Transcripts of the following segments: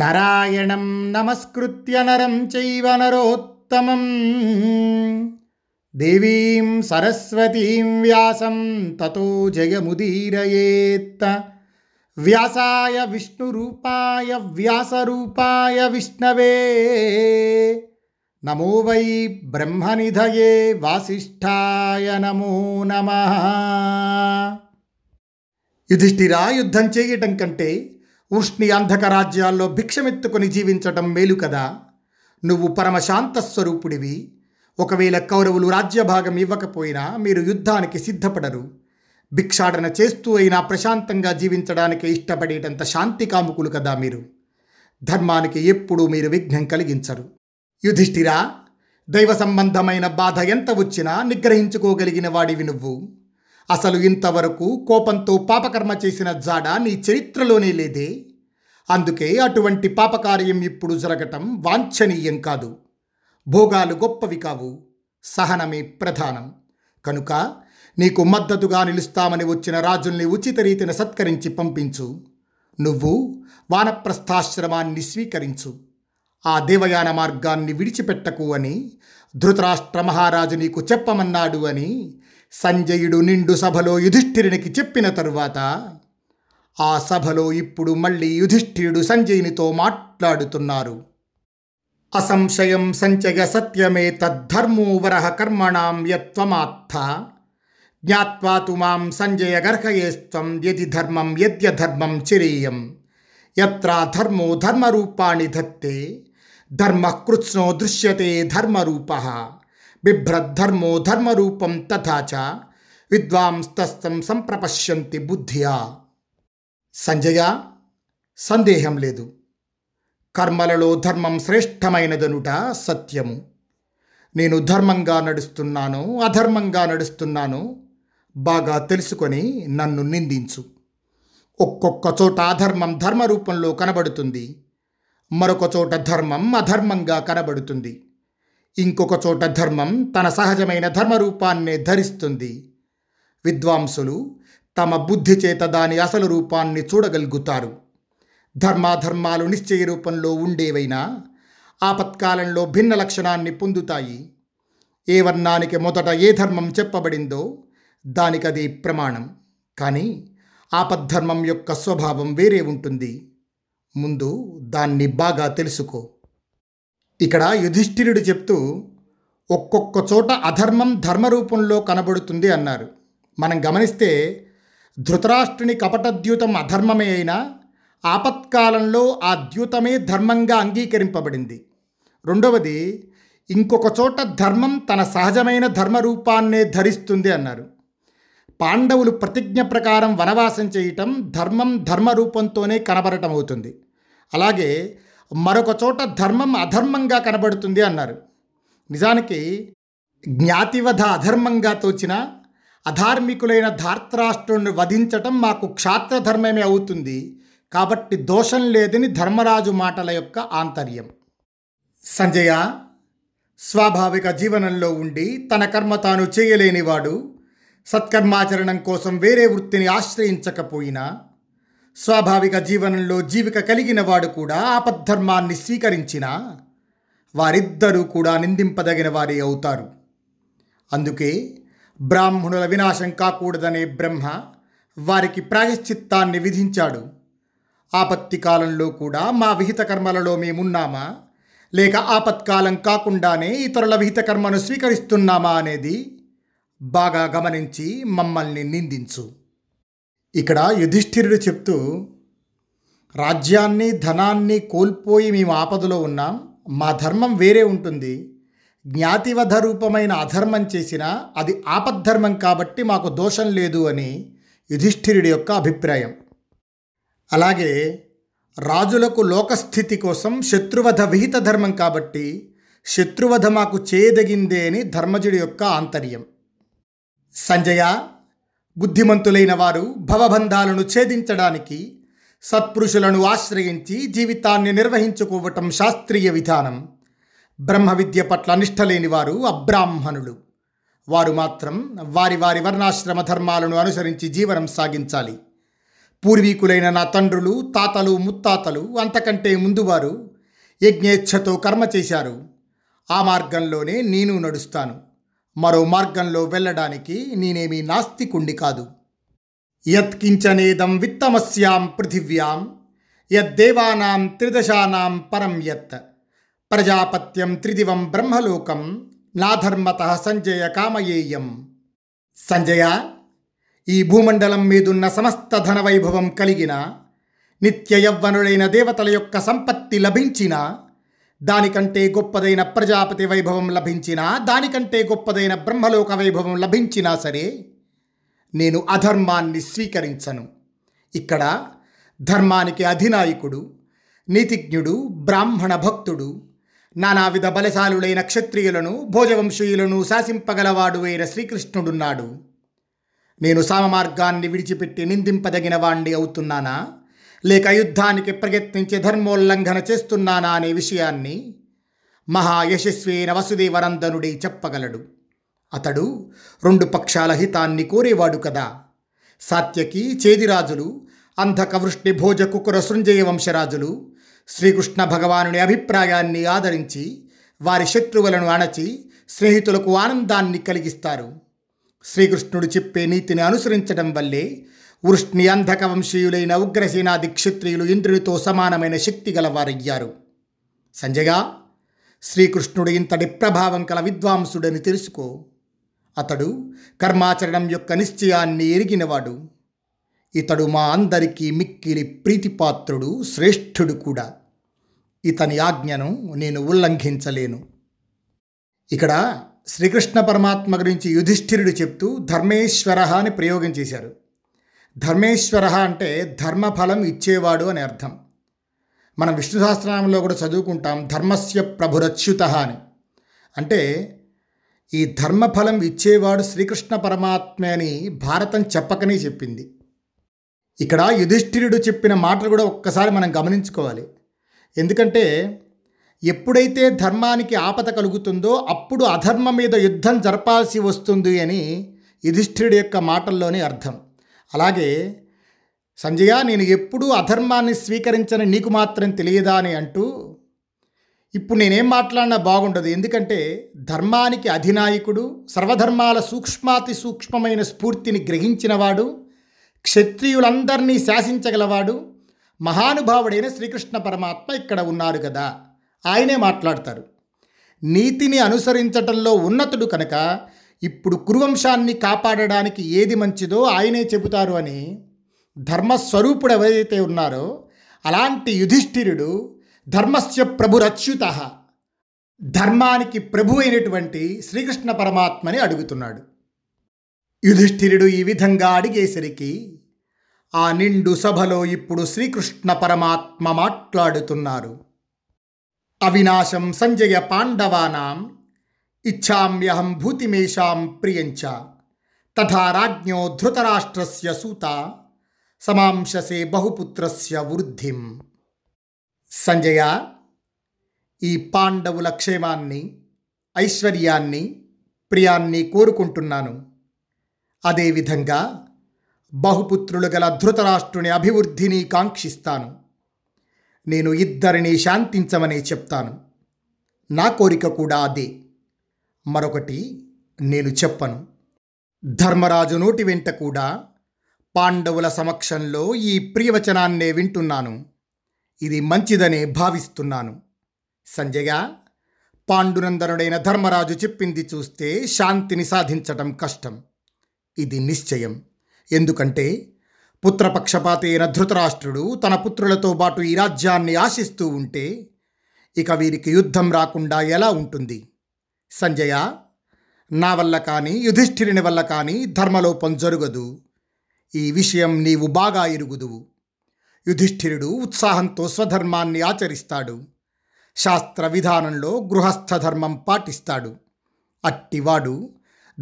నారాయణం నమస్కృత్య నరం చైవ నరోత్తమం దేవీం సరస్వతీం వ్యాసం తతో జయముదీరయేత్. వ్యాసాయ విష్ణురూపాయ వ్యాసరూపాయ విష్ణవే నమో వై బ్రహ్మనిధయే వాసిష్ఠాయ నమో నమః. యుధిష్ఠిరా, యుద్ధం చేయటం కంటే ఉష్ణి అంధక రాజ్యాల్లో భిక్షమెత్తుకొని జీవించటం మేలు కదా. నువ్వు పరమశాంత స్వరూపుడివి. ఒకవేళ కౌరవులు రాజ్యభాగం ఇవ్వకపోయినా మీరు యుద్ధానికి సిద్ధపడరు. భిక్షాటన చేస్తూ అయినా ప్రశాంతంగా జీవించడానికి ఇష్టపడేటంత శాంతి కాముకులు కదా మీరు. ధర్మానికి ఎప్పుడూ మీరు విఘ్నం కలిగించరు. యుధిష్ఠిరా, దైవ సంబంధమైన బాధ ఎంత వచ్చినా నిగ్రహించుకోగలిగిన వాడివి నువ్వు. అసలు ఇంతవరకు కోపంతో పాపకర్మ చేసిన జాడ నీ చరిత్రలోనే లేదే. అందుకే అటువంటి పాపకార్యం ఇప్పుడు జరగటం వాంఛనీయం కాదు. భోగాలు గొప్పవి కావు, సహనమే ప్రధానం. కనుక నీకు మద్దతుగా నిలుస్తామని వచ్చిన రాజుల్ని ఉచిత రీతిన సత్కరించి పంపించు. నువ్వు వానప్రస్థాశ్రమాన్ని స్వీకరించు. ఆ దేవయాన మార్గాన్ని విడిచిపెట్టకు అని ధృతరాష్ట్ర మహారాజు నీకు చెప్పమన్నాడు అని సంజయుడు నిండు సభలో యుధిష్ఠిరునికి చెప్పిన తరువాత ఆ సభలో ఇప్పుడు మళ్ళీ యుధిష్ఠిరుడు సంజయునితో మాట్లాడుతున్నారు. అసంశయం సంచయ సత్యమే తద్ధర్మో వరః కర్మణాం యత్వమాత్థ జ్ఞాత్వా తు మాం సంజయ గర్హయేస్త్వం యది ధర్మం యద్యధర్మం చిరేయం యత్రా ధర్మో ధర్మరూపాణి ధత్తే ధర్మః కృత్స్నో దృశ్యతే ధర్మరూపః బిభ్రద్ధర్మో ధర్మరూపం తథా చ విద్వాంస్తస్తం సంప్రపశ్యంతి బుద్ధ్యా. సంజయ, సందేహం లేదు, కర్మలలో ధర్మం శ్రేష్టమైనదనుట సత్యము. నేను ధర్మంగా నడుస్తున్నానో అధర్మంగా నడుస్తున్నానో బాగా తెలుసుకొని నన్ను నిందించు. ఒక్కొక్క చోట అధర్మం ధర్మరూపంలో కనబడుతుంది, మరొక చోట ధర్మం అధర్మంగా కనబడుతుంది, ఇంకొక చోట ధర్మం తన సహజమైన ధర్మరూపాన్నే ధరిస్తుంది. విద్వాంసులు తమ బుద్ధి చేత దాని అసలు రూపాన్ని చూడగలుగుతారు. ధర్మాధర్మాలు నిశ్చయ రూపంలో ఉండేవైనా ఆపత్కాలంలో భిన్న లక్షణాన్ని పొందుతాయి. ఏ వర్ణానికి మొదట ఏ ధర్మం చెప్పబడిందో దానికది ప్రమాణం. కానీ ఆపద్ధర్మం యొక్క స్వభావం వేరే ఉంటుంది. ముందు దాన్ని బాగా తెలుసుకో. ఇక్కడ యుధిష్ఠిరుడు చెప్తూ ఒక్కొక్క చోట అధర్మం ధర్మరూపంలో కనబడుతుంది అన్నారు. మనం గమనిస్తే ధృతరాష్ట్రుని కపటద్యూతం అధర్మమే అయినా ఆపత్కాలంలో ఆ ద్యూతమే ధర్మంగా అంగీకరింపబడింది. రెండవది, ఇంకొక చోట ధర్మం తన సహజమైన ధర్మరూపాన్నే ధరిస్తుంది అన్నారు. పాండవులు ప్రతిజ్ఞ ప్రకారం వనవాసం చేయటం ధర్మం ధర్మరూపంతోనే కనబడటం అవుతుంది. అలాగే మరొక చోట ధర్మం అధర్మంగా కనబడుతుంది అన్నారు. నిజానికి జ్ఞాతివధ అధర్మంగా తోచిన అధార్మికులైన ధార్తరాష్ట్రుని వధించటం మాకు క్షాత్రధర్మమే అవుతుంది కాబట్టి దోషం లేదని ధర్మరాజు మాటల యొక్క ఆంతర్యం. సంజయ, స్వాభావిక జీవనంలో ఉండి తన కర్మ తాను చేయలేనివాడు సత్కర్మాచరణం కోసం వేరే వృత్తిని ఆశ్రయించకపోయినా స్వాభావిక జీవనంలో జీవిక కలిగిన వాడు కూడా ఆపద్ధర్మాన్ని స్వీకరించినా వారిద్దరూ కూడా నిందింపదగిన వారే అవుతారు. అందుకే బ్రాహ్మణుల వినాశం కాకూడదనే బ్రహ్మ వారికి ప్రాయశ్చిత్తాన్ని విధించాడు. ఆపత్తి కాలంలో కూడా మా విహిత కర్మలలో మేమున్నామా లేక ఆపత్కాలం కాకుండానే ఇతరుల విహిత కర్మను స్వీకరిస్తున్నామా అనేది బాగా గమనించి మమ్మల్ని నిందించు. ఇక్కడ యుధిష్ఠిరుడు చెప్తూ రాజ్యాన్ని ధనాన్ని కోల్పోయి మేము ఆపదలో ఉన్నాం, మా ధర్మం వేరే ఉంటుంది. జ్ఞాతివధ రూపమైన అధర్మం చేసినా అది ఆపద్ధర్మం కాబట్టి మాకు దోషం లేదు అని యుధిష్ఠిరుడి యొక్క అభిప్రాయం. అలాగే రాజులకు లోకస్థితి కోసం శత్రువధ విహిత ధర్మం కాబట్టి శత్రువధ మాకు చేయదగిందే అని ధర్మజుడి యొక్క ఆంతర్యం. సంజయ, బుద్ధిమంతులైన వారు భవబంధాలను ఛేదించడానికి సత్పురుషులను ఆశ్రయించి జీవితాన్ని నిర్వహించుకోవటం శాస్త్రీయ విధానం. బ్రహ్మ విద్య పట్ల నిష్ఠలేని వారు అబ్రాహ్మణులు. వారు మాత్రం వారి వారి వర్ణాశ్రమ ధర్మాలను అనుసరించి జీవనం సాగించాలి. పూర్వీకులైన నా తండ్రులు, తాతలు, ముత్తాతలు, అంతకంటే ముందువారు యజ్ఞేచ్ఛతో కర్మ చేశారు. ఆ మార్గంలోనే నేను నడుస్తాను. మరో మార్గంలో వెళ్ళడానికి నేనేమీ నాస్తికుండి కాదు. యత్కించనేదం విత్తమస్యాం పృథివ్యాం యద్దేవానాం త్రిదశానాం పరం యత్ ప్రజాపత్యం త్రిదివం బ్రహ్మలోకం నాధర్మత సంజయ కామయేయం. సంజయ, ఈ భూమండలం మీదున్న సమస్త ధనవైభవం కలిగిన, నిత్య యవ్వనులైన దేవతల యొక్క సంపత్తి లభించిన, దానికంటే గొప్పదైన ప్రజాపతి వైభవం లభించినా, దానికంటే గొప్పదైన బ్రహ్మలోక వైభవం లభించినా సరే నేను అధర్మాన్ని స్వీకరించను. ఇక్కడ ధర్మానికి అధినాయకుడు, నీతిజ్ఞుడు, బ్రాహ్మణ భక్తుడు, నానావిధ బలశాలులైన క్షత్రియులను, భోజవంశీయులను శాసింపగలవాడు అయిన శ్రీకృష్ణుడున్నాడు. నేను సామమార్గాన్ని విడిచిపెట్టి నిందింపదగిన వాణ్ణి అవుతున్నానా, లేక యుద్ధానికి ప్రయత్నించి ధర్మోల్లంఘన చేస్తున్నానా అనే విషయాన్ని మహాయశస్వి అయిన వసుదేవనందనుడే చెప్పగలడు. అతడు రెండు పక్షాల హితాన్ని కోరేవాడు కదా. సాత్యకి, చేదిరాజులు, అంధక వృష్ణి, భోజ, కుకుర, సృంజయ వంశరాజులు శ్రీకృష్ణ భగవానుని అభిప్రాయాన్ని ఆదరించి వారి శత్రువులను అణచి స్నేహితులకు ఆనందాన్ని కలిగిస్తారు. శ్రీకృష్ణుడు చెప్పే నీతిని అనుసరించడం వల్లే వృష్ణి, అంధక వంశీయులైన ఉగ్రసేనాది క్షత్రియులు ఇంద్రునితో సమానమైన శక్తి గలవారయ్యారు. సంజయ, శ్రీకృష్ణుడు ఇంతటి ప్రభావం కల విద్వాంసుడని తెలుసుకో. అతడు కర్మాచరణం యొక్క నిశ్చయాన్ని ఎరిగినవాడు. ఇతడు మా అందరికీ మిక్కిలి ప్రీతిపాత్రుడు, శ్రేష్ఠుడు కూడా. ఇతని ఆజ్ఞను నేను ఉల్లంఘించలేను. ఇక్కడ శ్రీకృష్ణ పరమాత్మ గురించి యుధిష్ఠిరుడు చెప్తూ ధర్మేశ్వర అని ప్రయోగం చేశారు. ధర్మేశ్వర అంటే ధర్మఫలం ఇచ్చేవాడు అని అర్థం. మనం విష్ణు సహస్రనామంలో కూడా చదువుకుంటాం ధర్మస్య ప్రభురచ్యుత అని. అంటే ఈ ధర్మఫలం ఇచ్చేవాడు శ్రీకృష్ణ పరమాత్మ అని భారతం చెప్పకనే చెప్పింది. ఇక్కడ యుధిష్ఠిరుడు చెప్పిన మాటలు కూడా ఒక్కసారి మనం గమనించుకోవాలి. ఎందుకంటే ఎప్పుడైతే ధర్మానికి ఆపద కలుగుతుందో అప్పుడు అధర్మం మీద యుద్ధం జరపాల్సి వస్తుంది అని యుధిష్ఠిరుడు యొక్క మాటల్లోనే అర్థం. అలాగే సంజయ, నేను ఎప్పుడూ అధర్మాన్ని స్వీకరించని నీకు మాత్రం తెలియదా అని అంటూ ఇప్పుడు నేనేం మాట్లాడినా బాగుండదు. ఎందుకంటే ధర్మానికి అధినాయకుడు, సర్వధర్మాల సూక్ష్మాతి సూక్ష్మమైన స్ఫూర్తిని గ్రహించినవాడు, క్షత్రియులందరినీ శాసించగలవాడు మహానుభావుడైన శ్రీకృష్ణ పరమాత్మ ఇక్కడ ఉన్నారు కదా. ఆయనే మాట్లాడతారు. నీతిని అనుసరించటంలో ఉన్నతుడు కనుక ఇప్పుడు కురువంశాన్ని కాపాడడానికి ఏది మంచిదో ఆయనే చెబుతారు అని ధర్మస్వరూపుడు ఎవరైతే ఉన్నారో అలాంటి యుధిష్ఠిరుడు ధర్మస్య ప్రభురచ్యుత, ధర్మానికి ప్రభు అయినటువంటి శ్రీకృష్ణ పరమాత్మని అడుగుతున్నాడు. యుధిష్ఠిరుడు ఈ విధంగా అడిగేసరికి ఆ నిండు సభలో ఇప్పుడు శ్రీకృష్ణ పరమాత్మ మాట్లాడుతున్నారు. అవినాశం సంజయ పాండవానాం ఇచ్ఛామ్యహం భూతిమేషాం ప్రియంచ తథా రాజ్ఞో ధృతరాష్ట్రస్య సూత సమాంశసే బహుపుత్రస్య వృద్ధిం. సంజయ, ఈ పాండవుల క్షేమాన్ని, ఐశ్వర్యాన్ని, ప్రియాన్ని కోరుకుంటున్నాను. అదేవిధంగా బహుపుత్రులు గల ధృతరాష్ట్రుని అభివృద్ధిని కాంక్షిస్తాను. నేను ఇద్దరిని శాంతించమని చెప్తాను. నా కోరిక కూడా అదే, మరొకటి నేను చెప్పను. ధర్మరాజు నోటి వెంట కూడా పాండవుల సమక్షంలో ఈ ప్రియవచనాన్నే వింటున్నాను. ఇది మంచిదనే భావిస్తున్నాను. సంజయ, పాండునందనుడైన ధర్మరాజు చెప్పింది చూస్తే శాంతిని సాధించటం కష్టం, ఇది నిశ్చయం. ఎందుకంటే పుత్రపక్షపాతి అయిన ధృతరాష్ట్రుడు తన పుత్రులతో పాటు ఈ రాజ్యాన్ని ఆశిస్తూ ఉంటే ఇక వీరికి యుద్ధం రాకుండా ఎలా ఉంటుంది? సంజయ, నా వల్ల కానీ యుధిష్ఠిరుని వల్ల కానీ ధర్మలోపం జరగదు. ఈ విషయం నీవు బాగా ఎరుగుదువు. యుధిష్ఠిరుడు ఉత్సాహంతో స్వధర్మాన్ని ఆచరిస్తాడు. శాస్త్ర విధానంలో గృహస్థ ధర్మం పాటిస్తాడు. అట్టివాడు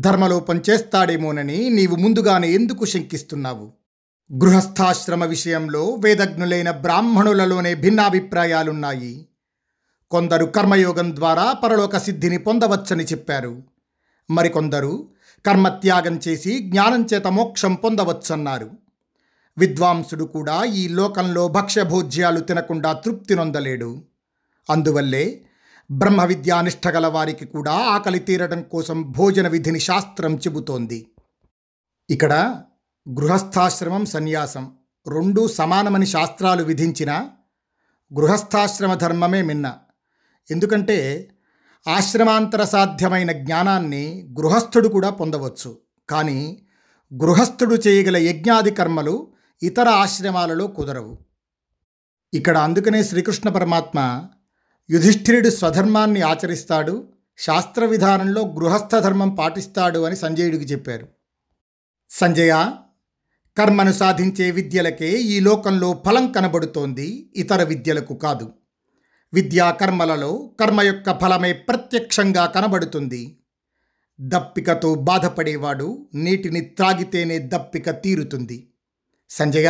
ధర్మలోపం చేస్తాడేమోనని నీవు ముందుగానే ఎందుకు శంకిస్తున్నావు? గృహస్థాశ్రమ విషయంలో వేదజ్ఞులైన బ్రాహ్మణులలోనే భిన్నాభిప్రాయాలున్నాయి. కొందరు కర్మయోగం ద్వారా పరలోక సిద్ధిని పొందవచ్చని చెప్పారు. మరికొందరు కర్మత్యాగం చేసి జ్ఞానం చేత మోక్షం పొందవచ్చన్నారు. విద్వాంసుడు కూడా ఈ లోకంలో భక్ష్యభోజ్యాలు తినకుండా తృప్తి నొందలేడు. అందువల్లే బ్రహ్మ విద్యానిష్ట గల వారికి కూడా ఆకలి తీరడం కోసం భోజన విధిని శాస్త్రం చెబుతోంది. ఇక్కడ గృహస్థాశ్రమం, సన్యాసం రెండూ సమానమని శాస్త్రాలు విధించిన గృహస్థాశ్రమ ధర్మమే మిన్న. ఎందుకంటే ఆశ్రమాంతర సాధ్యమైన జ్ఞానాన్ని గృహస్థుడు కూడా పొందవచ్చు. కానీ గృహస్థుడు చేయగల యజ్ఞాది కర్మలు ఇతర ఆశ్రమాలలో కుదరవు. ఇక్కడ అందుకనే శ్రీకృష్ణ పరమాత్మ యుధిష్ఠిరుడు స్వధర్మాన్ని ఆచరిస్తాడు, శాస్త్ర విధానంలో గృహస్థ ధర్మం పాటిస్తాడు అని సంజయుడికి చెప్పారు. సంజయ, కర్మను సాధించే విద్యలకే ఈ లోకంలో ఫలం కనబడుతోంది, ఇతర విద్యలకు కాదు. విద్యా కర్మలలో కర్మ యొక్క ఫలమే ప్రత్యక్షంగా కనబడుతుంది. దప్పికతో బాధపడేవాడు నీటిని త్రాగితేనే దప్పిక తీరుతుంది. సంజయ,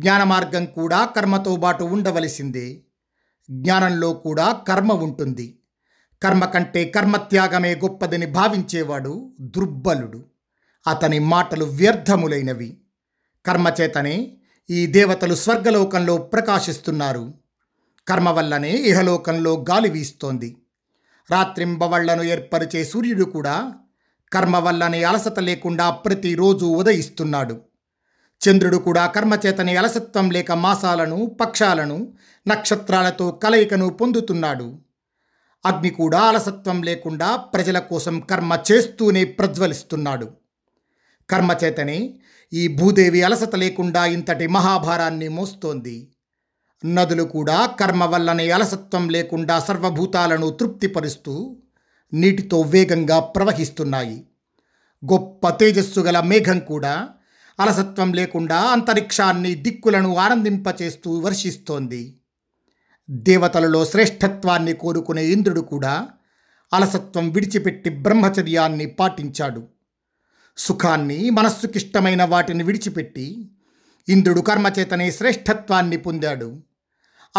జ్ఞానమార్గం కూడా కర్మతో బాటు ఉండవలసిందే. జ్ఞానంలో కూడా కర్మ ఉంటుంది. కర్మ కంటే కర్మత్యాగమే గొప్పదని భావించేవాడు దుర్బలుడు. అతని మాటలు వ్యర్థములైనవి. కర్మచేతనే ఈ దేవతలు స్వర్గలోకంలో ప్రకాశిస్తున్నారు. కర్మ వల్లనే ఇహలోకంలో గాలి వీస్తోంది. రాత్రింబవళ్లను ఏర్పరిచే సూర్యుడు కూడా కర్మ వల్లనే అలసత లేకుండా ప్రతిరోజు ఉదయిస్తున్నాడు. చంద్రుడు కూడా కర్మచేతనే అలసత్వం లేక మాసాలను, పక్షాలను, నక్షత్రాలతో కలయికను పొందుతున్నాడు. అగ్ని కూడా అలసత్వం లేకుండా ప్రజల కోసం కర్మ చేస్తూనే ప్రజ్వలిస్తున్నాడు. కర్మచేతనే ఈ భూదేవి అలసత లేకుండా ఇంతటి మహాభారాన్ని మోస్తోంది. నదులు కూడా కర్మ వల్లనే అలసత్వం లేకుండా సర్వభూతాలను తృప్తిపరుస్తూ నీటితో వేగంగా ప్రవహిస్తున్నాయి. గొప్ప తేజస్సు గల మేఘం కూడా అలసత్వం లేకుండా అంతరిక్షాన్ని, దిక్కులను ఆనందింపచేస్తూ వర్షిస్తోంది. దేవతలలో శ్రేష్ఠత్వాన్ని కోరుకునే ఇంద్రుడు కూడా అలసత్వం విడిచిపెట్టి బ్రహ్మచర్యాన్ని పాటించాడు. సుఖాన్ని, మనస్సుకిష్టమైన వాటిని విడిచిపెట్టి ఇంద్రుడు కర్మచేతనే శ్రేష్ఠత్వాన్ని పొందాడు.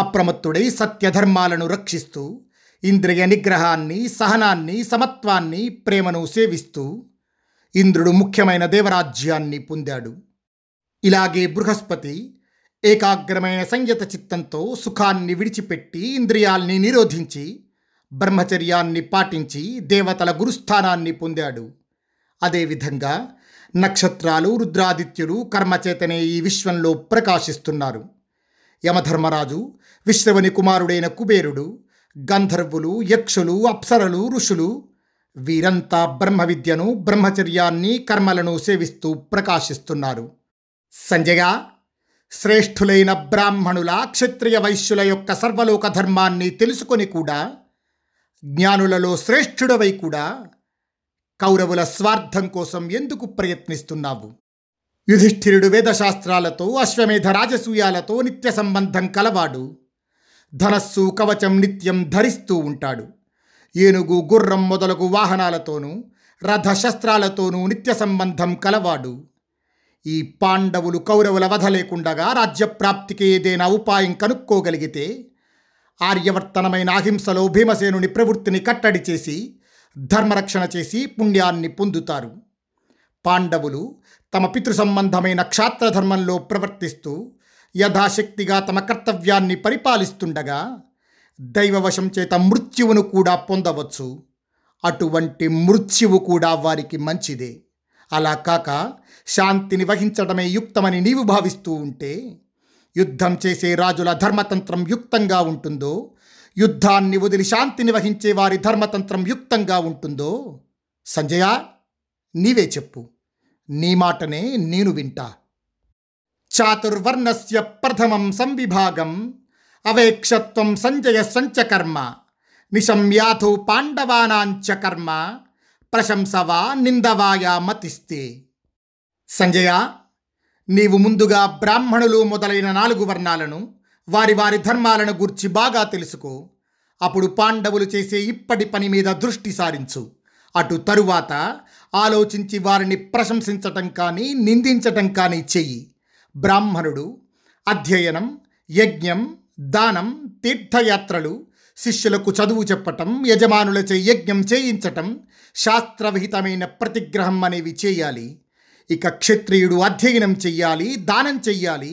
అప్రమత్తుడై సత్యధర్మాలను రక్షిస్తూ ఇంద్రియ నిగ్రహాన్ని, సహనాన్ని, సమత్వాన్ని, ప్రేమను సేవిస్తూ ఇంద్రుడు ముఖ్యమైన దేవరాజ్యాన్ని పొందాడు. ఇలాగే బృహస్పతి ఏకాగ్రమైన సంయత చిత్తంతో సుఖాన్ని విడిచిపెట్టి ఇంద్రియాల్ని నిరోధించి బ్రహ్మచర్యాన్ని పాటించి దేవతల గురుస్థానాన్ని పొందాడు. అదేవిధంగా నక్షత్రాలు, రుద్రాదిత్యులు కర్మచేతనే ఈ విశ్వంలో ప్రకాశిస్తున్నారు. యమధర్మరాజు, విశ్రవని కుమారుడైన కుబేరుడు, గంధర్వులు, యక్షులు, అప్సరలు, ఋషులు వీరంతా బ్రహ్మ విద్యను, బ్రహ్మచర్యాన్ని, కర్మలను సేవిస్తూ ప్రకాశిస్తున్నారు. సంజయ, శ్రేష్ఠులైన బ్రాహ్మణుల, క్షత్రియ, వైశ్యుల యొక్క సర్వలోక ధర్మాన్ని తెలుసుకొని కూడా జ్ఞానులలో శ్రేష్ఠుడవై కూడా కౌరవుల స్వార్థం కోసం ఎందుకు ప్రయత్నిస్తున్నావు? యుధిష్ఠిరుడు వేదశాస్త్రాలతో, అశ్వమేధ రాజసూయాలతో నిత్య సంబంధం కలవాడు. ధనస్సు, కవచం నిత్యం ధరిస్తూ ఉంటాడు. ఏనుగు, గుర్రం మొదలగు వాహనాలతోనూ రథశస్త్రాలతోనూ నిత్య సంబంధం కలవాడు. ఈ పాండవులు కౌరవుల వధ లేకుండగా రాజ్యప్రాప్తికి ఏదైనా ఉపాయం కనుక్కోగలిగితే ఆర్యవర్తనమైన అహింసలో భీమసేనుని ప్రవృత్తిని కట్టడి చేసి ధర్మరక్షణ చేసి పుణ్యాన్ని పొందుతారు. పాండవులు తమ పితృసంబంధమైన క్షాత్రధర్మంలో ప్రవర్తిస్తూ యథాశక్తిగా తమ కర్తవ్యాన్ని పరిపాలిస్తుండగా దైవవశం చేత మృత్యువును కూడా పొందవచ్చు. అటువంటి మృత్యువు కూడా వారికి మంచిదే. అలా కాక శాంతిని వహించడమే యుక్తమని నీవు భావిస్తూ ఉంటే యుద్ధం చేసే రాజుల ధర్మతంత్రం యుక్తంగా ఉంటుందో, యుద్ధాన్ని వదిలి శాంతిని వహించే వారి ధర్మతంత్రం యుక్తంగా ఉంటుందో? సంజయ, నీవే చెప్పు. నీ మాటనే నేను వింటా. చాతుర్వర్ణస్య ప్రథమం సంవిభాగం అవేక్షత్వం సంజయ సంచకర్మ నిశమ్యాధో పాండవానాంచ కర్మ ప్రశంసవా నిందవాయా మతిస్తే. సంజయ, నీవు ముందుగా బ్రాహ్మణులు మొదలైన 4 వర్ణాలను, వారి వారి ధర్మాలను గూర్చి బాగా తెలుసుకో. అప్పుడు పాండవులు చేసే ఇప్పటి పని మీద దృష్టి సారించు. అటు తరువాత ఆలోచించి వారిని ప్రశంసించటం కానీ నిందించటం కానీ చెయ్యి. బ్రాహ్మణుడు అధ్యయనం, యజ్ఞం, దానం, తీర్థయాత్రలు, శిష్యులకు చదువు చెప్పటం, యజమానులచే యజ్ఞం చేయించటం, శాస్త్రవిహితమైన ప్రతిగ్రహం అనేవి చేయాలి. ఇక క్షత్రియుడు అధ్యయనం చెయ్యాలి, దానం చెయ్యాలి,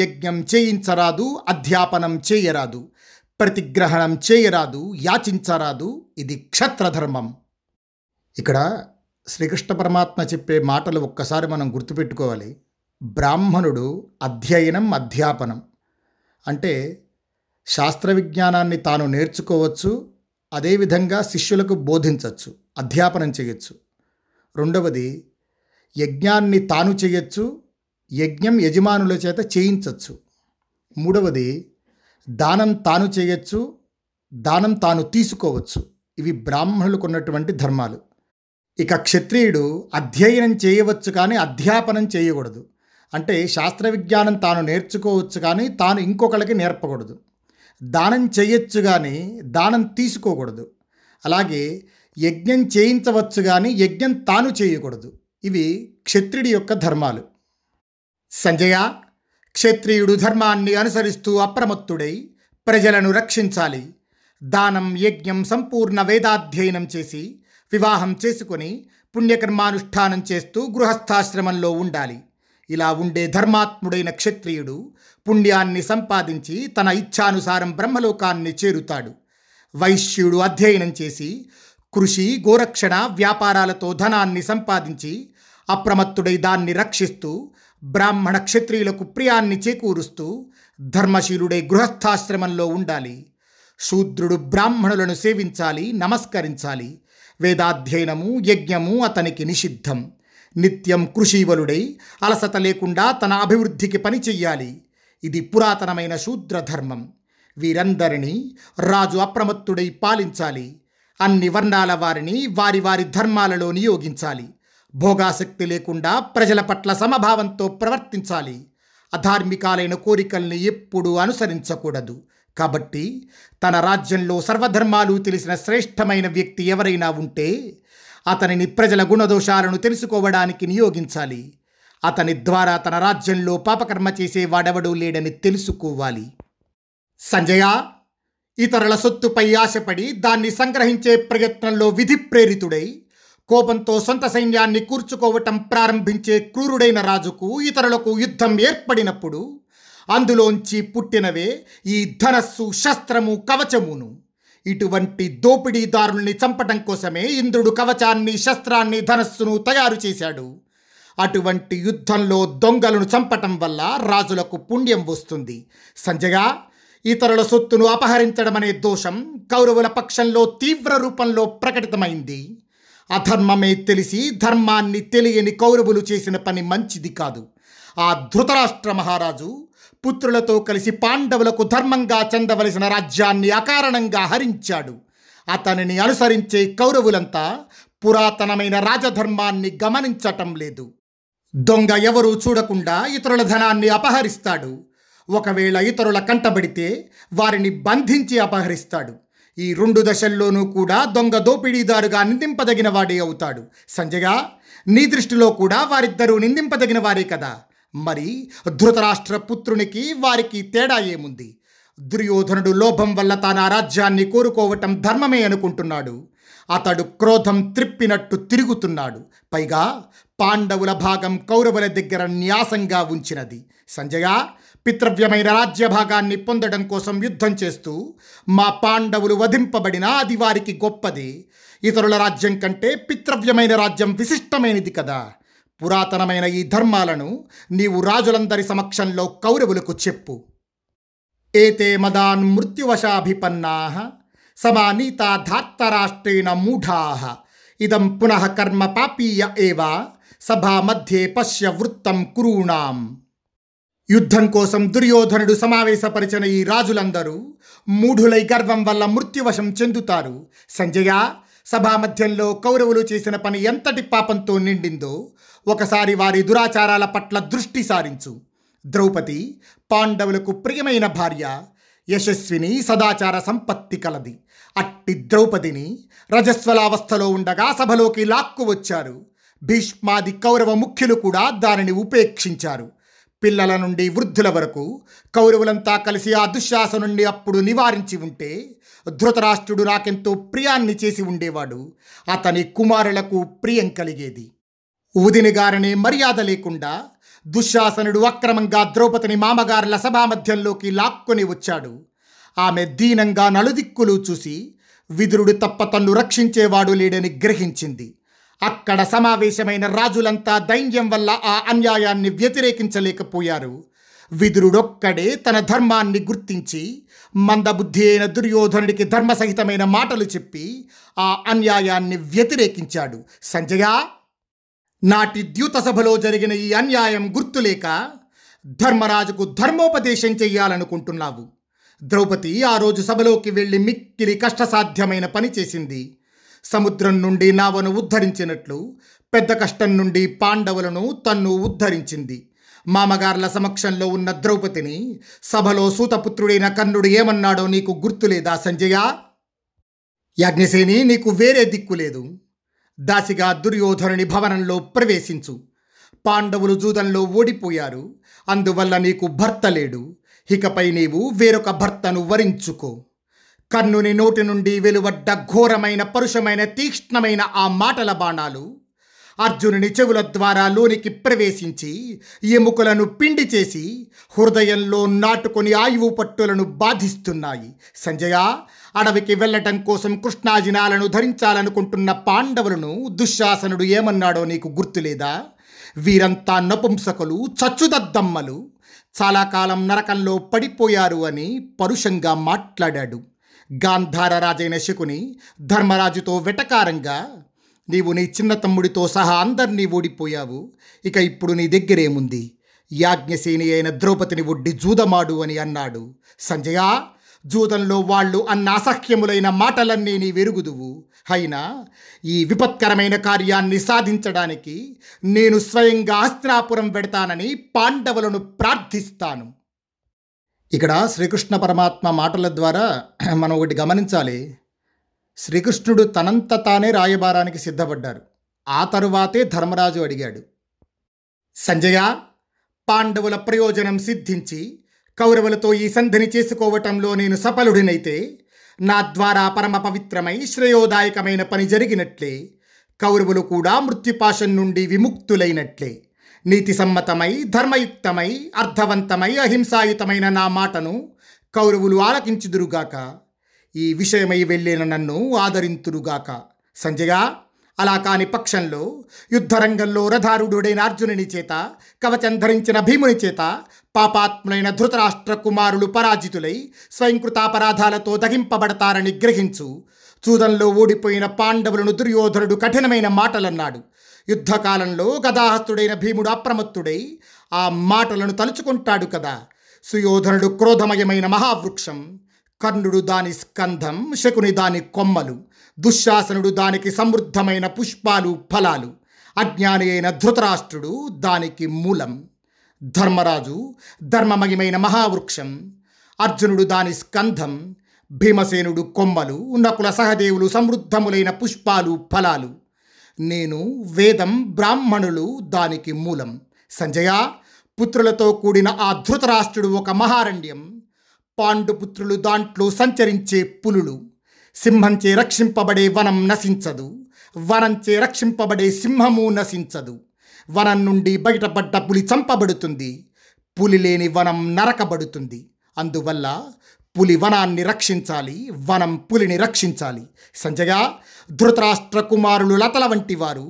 యజ్ఞం చేయించరాదు, అధ్యాపనం చేయరాదు, ప్రతిగ్రహణం చేయరాదు, యాచించరాదు. ఇది క్షత్రధర్మం. ఇక్కడ శ్రీకృష్ణ పరమాత్మ చెప్పే మాటలు ఒక్కసారి మనం గుర్తుపెట్టుకోవాలి. బ్రాహ్మణుడు అధ్యయనం, అధ్యాపనం అంటే శాస్త్ర విజ్ఞానాన్ని తాను నేర్చుకోవచ్చు, అదేవిధంగా శిష్యులకు బోధించవచ్చు, అధ్యాపనం చేయొచ్చు. రెండవది యజ్ఞాన్ని తాను చేయొచ్చు, యజ్ఞం యజమానుల చేత చేయించవచ్చు. మూడవది దానం తాను చేయొచ్చు, దానం తాను తీసుకోవచ్చు. ఇవి బ్రాహ్మణులకు ఉన్నటువంటి ధర్మాలు. ఇక క్షత్రియుడు అధ్యయనం చేయవచ్చు కానీ అధ్యాపనం చేయకూడదు. అంటే శాస్త్ర విజ్ఞానం తాను నేర్చుకోవచ్చు కానీ తాను ఇంకొకరికి నేర్పకూడదు. దానం చేయొచ్చు కానీ దానం తీసుకోకూడదు. అలాగే యజ్ఞం చేయించవచ్చు కానీ యజ్ఞం తాను చేయకూడదు. ఇవి క్షత్రియుడి యొక్క ధర్మాలు. సంజయ, క్షత్రియుడు ధర్మాన్ని అనుసరిస్తూ అప్రమత్తుడై ప్రజలను రక్షించాలి. దానం, యజ్ఞం, సంపూర్ణ వేదాధ్యయనం చేసి వివాహం చేసుకొని పుణ్యకర్మానుష్ఠానం చేస్తూ గృహస్థాశ్రమంలో ఉండాలి. ఇలా ఉండే ధర్మాత్ముడైన క్షత్రియుడు పుణ్యాన్ని సంపాదించి తన ఇచ్ఛానుసారం బ్రహ్మలోకాన్ని చేరుతాడు. వైశ్యుడు అధ్యయనం చేసి కృషి, గోరక్షణ, వ్యాపారాలతో ధనాన్ని సంపాదించి అప్రమత్తుడై దాన్ని రక్షిస్తూ బ్రాహ్మణ క్షత్రియులకు ప్రియాన్ని చేకూరుస్తూ ధర్మశీలుడై గృహస్థాశ్రమంలో ఉండాలి. శూద్రుడు బ్రాహ్మణులను సేవించాలి, నమస్కరించాలి. వేదాధ్యయనము, యజ్ఞము అతనికి నిషిద్ధం. నిత్యం కృషీవలుడై అలసత లేకుండా తన అభివృద్ధికి పని చెయ్యాలి. ఇది పురాతనమైన శూద్ర ధర్మం. వీరందరినీ రాజు అప్రమత్తుడై పాలించాలి. అన్ని వర్ణాల వారిని వారి వారి ధర్మాలలో నియోగించాలి. భోగాసక్తి లేకుండా ప్రజల పట్ల సమభావంతో ప్రవర్తించాలి. అధార్మికాలైన కోరికల్ని ఎప్పుడూ అనుసరించకూడదు. కాబట్టి తన రాజ్యంలో సర్వధర్మాలు తెలిసిన శ్రేష్టమైన వ్యక్తి ఎవరైనా ఉంటే అతనిని ప్రజల గుణదోషాలను తెలుసుకోవడానికి నియోగించాలి. అతని ద్వారా తన రాజ్యంలో పాపకర్మ చేసేవాడెవడూ లేడని తెలుసుకోవాలి. సంజయ, ఇతరుల సొత్తుపై ఆశపడి దాన్ని సంగ్రహించే ప్రయత్నంలో విధి ప్రేరితుడై కోపంతో సొంత సైన్యాన్ని కూర్చుకోవటం ప్రారంభించే క్రూరుడైన రాజుకు ఇతరులకు యుద్ధం ఏర్పడినప్పుడు అందులోంచి పుట్టినవే ఈ ధనస్సు, శస్త్రము, కవచమును. ఇటువంటి దోపిడీదారుల్ని చంపటం కోసమే ఇంద్రుడు కవచాన్ని, శస్త్రాన్ని, ధనస్సును తయారు చేశాడు. అటువంటి యుద్ధంలో దొంగలను చంపటం వల్ల రాజులకు పుణ్యం వస్తుంది. సంజయ, ఇతరుల సొత్తును అపహరించడం అనే దోషం కౌరవుల పక్షంలో తీవ్ర రూపంలో ప్రకటితమైంది. అధర్మమే తెలిసి ధర్మాన్ని తెలియని కౌరవులు చేసిన పని మంచిది కాదు. ఆ ధృతరాష్ట్ర మహారాజు పుత్రులతో కలిసి పాండవులకు ధర్మంగా చెందవలసిన రాజ్యాన్ని అకారణంగా హరించాడు. అతనిని అనుసరించే కౌరవులంతా పురాతనమైన రాజధర్మాన్ని గమనించటం లేదు. దొంగ ఎవరూ చూడకుండా ఇతరుల ధనాన్ని అపహరిస్తాడు. ఒకవేళ ఇతరుల కంటబడితే వారిని బంధించి అపహరిస్తాడు. ఈ రెండు దశల్లోనూ కూడా దొంగ దోపిడీదారుగా నిందింపదగిన వాడే అవుతాడు. సంజయ, నీ దృష్టిలో కూడా వారిద్దరూ నిందింపదగిన వారే కదా. మరి ధృతరాష్ట్ర పుత్రునికి వారికి తేడా ఏముంది? దుర్యోధనుడు లోభం వల్ల తాను ఆ రాజ్యాన్ని కోరుకోవటం ధర్మమే అనుకుంటున్నాడు. అతడు క్రోధం త్రిప్పినట్టు తిరుగుతున్నాడు. పైగా పాండవుల భాగం కౌరవుల దగ్గర న్యాసంగా ఉంచినది. సంజయ, పితృవ్యమైన రాజ్యభాగాన్ని పొందడం కోసం యుద్ధం చేస్తూ మా పాండవులు వధింపబడినా అది వారికి గొప్పది. ఇతరుల రాజ్యం కంటే పితృవ్యమైన రాజ్యం విశిష్టమైనది కదా. పురాతనమైన ఈ ధర్మాలను నీవు రాజులందరి సమక్షంలో కౌరవులకు చెప్పు. ఏతే మదాన్ మృత్యువశాభిపన్నాః సమానీతా ధార్తరాష్ట్రేణ మూఢాః ఇదం పునః కర్మ పాపీయ ఏవ సభా మధ్యే పశ్య వృత్తం కురూణాం. యుద్ధం కోసం దుర్యోధనుడు సమావేశపరిచిన ఈ రాజులందరూ మూఢులై గర్వం వల్ల మృత్యువశం చెందుతారు. సంజయ, సభామధ్యంలో కౌరవులు చేసిన పని ఎంతటి పాపంతో నిండిందో ఒకసారి వారి దురాచారాల పట్ల దృష్టి సారించు. ద్రౌపది పాండవులకు ప్రియమైన భార్య, యశస్విని, సదాచార సంపత్తి కలది. అట్టి ద్రౌపదిని రజస్వలావస్థలో ఉండగా సభలోకి లాక్కు వచ్చారు. భీష్మాది కౌరవ ముఖ్యులు కూడా దానిని ఉపేక్షించారు. పిల్లల నుండి వృద్ధుల వరకు కౌరవులంతా కలిసి ఆ దుశ్శాసనుణ్ణి అప్పుడు నివారించి ఉంటే ధృతరాష్ట్రుడు నాకెంతో ప్రియాన్ని చేసి ఉండేవాడు. అతని కుమారులకు ప్రియం కలిగేది. ఊదిన గారిని మర్యాద లేకుండా దుశ్శాసనుడు అక్రమంగా ద్రౌపదిని మామగారుల సభామధ్యంలోకి లాక్కొని వచ్చాడు. ఆమె దీనంగా నలుదిక్కులు చూసి విదురుడు తప్ప తన్ను రక్షించేవాడు లేడని గ్రహించింది. అక్కడ సమావేశమైన రాజులంతా దైన్యం వల్ల ఆ అన్యాయాన్ని వ్యతిరేకించలేకపోయారు. విదురుడొక్కడే తన ధర్మాన్ని గుర్తించి మందబుద్ధి అయిన దుర్యోధనుడికి ధర్మసహితమైన మాటలు చెప్పి ఆ అన్యాయాన్ని వ్యతిరేకించాడు. సంజయ, నాటి ద్యూత సభలో జరిగిన ఈ అన్యాయం గుర్తులేక ధర్మరాజుకు ధర్మోపదేశం చెయ్యాలనుకుంటున్నావు. ద్రౌపది ఆ రోజు సభలోకి వెళ్ళి మిక్కిలి కష్టసాధ్యమైన పని చేసింది. సముద్రం నుండి నావను ఉద్ధరించినట్లు పెద్ద కష్టం నుండి పాండవులను తన్ను ఉద్ధరించింది. మామగార్ల సమక్షంలో ఉన్న ద్రౌపదిని సభలో సూతపుత్రుడైన కర్ణుడు ఏమన్నాడో నీకు గుర్తులేదా సంజయ? యాజ్ఞసేని, నీకు వేరే దిక్కులేదు. దాసిగా దుర్యోధనుని భవనంలో ప్రవేశించు. పాండవులు జూదంలో ఓడిపోయారు, అందువల్ల నీకు భర్త లేడు. ఇకపై నీవు వేరొక భర్తను వరించుకో. కర్ణుని నోటి నుండి వెలువడ్డ ఘోరమైన, పరుషమైన, తీక్ష్ణమైన ఆ మాటల బాణాలు అర్జునుని చెవుల ద్వారా లోనికి ప్రవేశించి ఎముకలను పిండి చేసి హృదయంలో నాటుకొని ఆయువు పట్టులను బాధిస్తున్నాయి. సంజయ, అడవికి వెళ్ళటం కోసం కృష్ణాజినాలను ధరించాలనుకుంటున్న పాండవులను దుశ్శాసనుడు ఏమన్నాడో నీకు గుర్తులేదా? వీరంతా నపుంసకులు, చచ్చుదద్దమ్మలు, చాలా కాలం నరకంలో పడిపోయారు అని పరుషంగా మాట్లాడాడు. గాంధార రాజైన శకుని ధర్మరాజుతో వెటకారంగా, నీవు నీ చిన్న తమ్ముడితో సహా అందరినీ ఓడిపోయావు, ఇక ఇప్పుడు నీ దగ్గరేముంది? యాజ్ఞసేని అయిన ద్రౌపదిని ఒడ్డి జూదమాడు అని అన్నాడు. సంజయ, జూదంలో వాళ్ళు అన్న అసహ్యములైన మాటలన్నీ నీ వెరుగుదువు. అయినా ఈ విపత్కరమైన కార్యాన్ని సాధించడానికి నేను స్వయంగా హస్తినాపురం పెడతానని పాండవులను ప్రార్థిస్తాను. ఇక్కడ శ్రీకృష్ణ పరమాత్మ మాటల ద్వారా మనం ఒకటి గమనించాలి. శ్రీకృష్ణుడు తనంత తానే రాయబారానికి సిద్ధపడ్డారు. ఆ తరువాతే ధర్మరాజు అడిగాడు, సంజయ, పాండవుల ప్రయోజనం సిద్ధించి కౌరవులతో ఈ సంధిని చేసుకోవటంలో నేను సఫలుడినైతే నా ద్వారా పరమ పవిత్రమై శ్రేయోదాయకమైన పని జరిగినట్లే. కౌరవులు కూడా మృత్యుపాశం నుండి విముక్తులైనట్లే. నీతి సమ్మతమై, ధర్మయుక్తమై, అర్థవంతమై, అహింసాయుతమైన నా మాటను కౌరవులు ఆలకించుదురుగాక. ఈ విషయమై వెళ్ళిన నన్ను ఆదరింతురుగాక. సంజయ, అలా కాని పక్షంలో యుద్ధరంగంలో రథారూఢుడైన అర్జునుని చేత, కవచం ధరించిన భీముని చేత పాపాత్ములైన ధృతరాష్ట్ర కుమారులు పరాజితులై స్వయంకృతాపరాధాలతో దహింపబడతారని గ్రహించు. చూదంలో ఓడిపోయిన పాండవులను దుర్యోధనుడు కఠినమైన మాటలన్నాడు. యుద్ధకాలంలో గదాహస్తుడైన భీముడు అప్రమత్తుడై ఆ మాటలను తలుచుకుంటాడు కదా. సుయోధనుడు క్రోధమయమైన మహావృక్షం, కర్ణుడు దాని స్కంధం, శకుని దాని కొమ్మలు, దుశ్శాసనుడు దానికి సమృద్ధమైన పుష్పాలు, ఫలాలు, అజ్ఞాని అయిన ధృతరాష్ట్రుడు దానికి మూలం, ధర్మరాజు ధర్మమయమైన మహావృక్షం, అర్జునుడు దాని స్కంధం, భీమసేనుడు కొమ్మలు, నకుల సహదేవులు సమృద్ధములైన పుష్పాలు, ఫలాలు, నేను వేదం బ్రాహ్మణులు దానికి మూలం. సంజయ, పుత్రులతో కూడిన ఆ ధృతరాష్ట్రుడు ఒక మహారణ్యం, పాండుపుత్రులు దాంట్లో సంచరించే పులులు. సింహంచే రక్షింపబడే వనం నశించదు, వనంచే రక్షింపబడే సింహము నశించదు. వనం నుండి బయటపడ్డ పులి చంపబడుతుంది, పులి లేని వనం నరకబడుతుంది. అందువల్ల పులి వనాన్ని రక్షించాలి, వనం పులిని రక్షించాలి. సంజయ, ధృతరాష్ట్ర కుమారులు లతల వంటి వారు,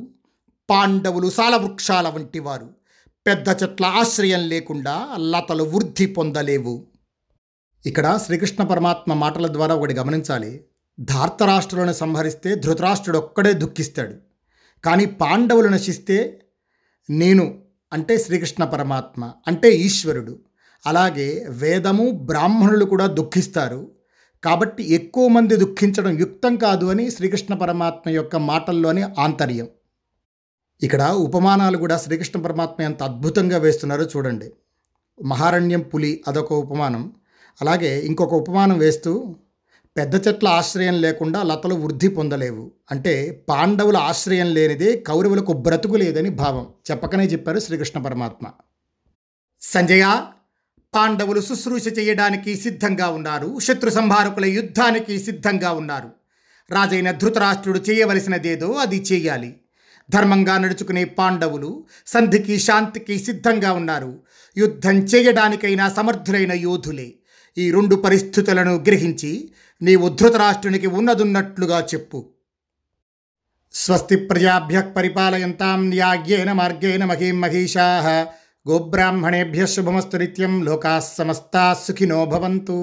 పాండవులు సాలవృక్షాల వంటి వారు. పెద్ద చెట్ల ఆశ్రయం లేకుండా లతలు వృద్ధి పొందలేవు. ఇక్కడ శ్రీకృష్ణ పరమాత్మ మాటల ద్వారా ఒకటి గమనించాలి. ధార్తరాష్ట్రులను సంహరిస్తే ధృతరాష్ట్రుడు ఒక్కడే దుఃఖిస్తాడు. కానీ పాండవులు నశిస్తే నేను అంటే శ్రీకృష్ణ పరమాత్మ అంటే ఈశ్వరుడు, అలాగే వేదము బ్రాహ్మణులు కూడా దుఃఖిస్తారు. కాబట్టి ఎక్కువ మంది దుఃఖించడం యుక్తం కాదు అని శ్రీకృష్ణ పరమాత్మ యొక్క మాటల్లోని ఆంతర్యం. ఇక్కడ ఉపమానాలు కూడా శ్రీకృష్ణ పరమాత్మ ఎంత అద్భుతంగా వేస్తున్నారో చూడండి. మహారణ్యం పులి అదొక ఉపమానం. అలాగే ఇంకొక ఉపమానం వేస్తూ పెద్ద చెట్ల ఆశ్రయం లేకుండా లతలు వృద్ధి పొందలేవు అంటే పాండవుల ఆశ్రయం లేనిదే కౌరవులకు బ్రతుకు లేదని భావం. చెప్పకనే చెప్పారు శ్రీకృష్ణ పరమాత్మ. సంజయ, పాండవులు శుశ్రూష చేయడానికి సిద్ధంగా ఉన్నారు, శత్రు సంహారకుల యుద్ధానికి సిద్ధంగా ఉన్నారు. రాజైన ధృతరాష్ట్రుడు చేయవలసినదేదో అది చేయాలి. ధర్మంగా నడుచుకునే పాండవులు సంధికి శాంతికి సిద్ధంగా ఉన్నారు. యుద్ధం చేయడానికైనా సమర్థులైన యోధులే. ఈ రెండు పరిస్థితులను గ్రహించి నీవు ధృతరాష్ట్రునికి ఉన్నదున్నట్లుగా చెప్పు. స్వస్తి ప్రజాభ్యః పరిపాలయంతాం న్యాయేన మార్గేణ మహీం మహిషాః. గోబ్రాహ్మణేభ్యః శుభమస్తు నిత్యం. లోకాః సమస్తాః సుఖినో భవంతు.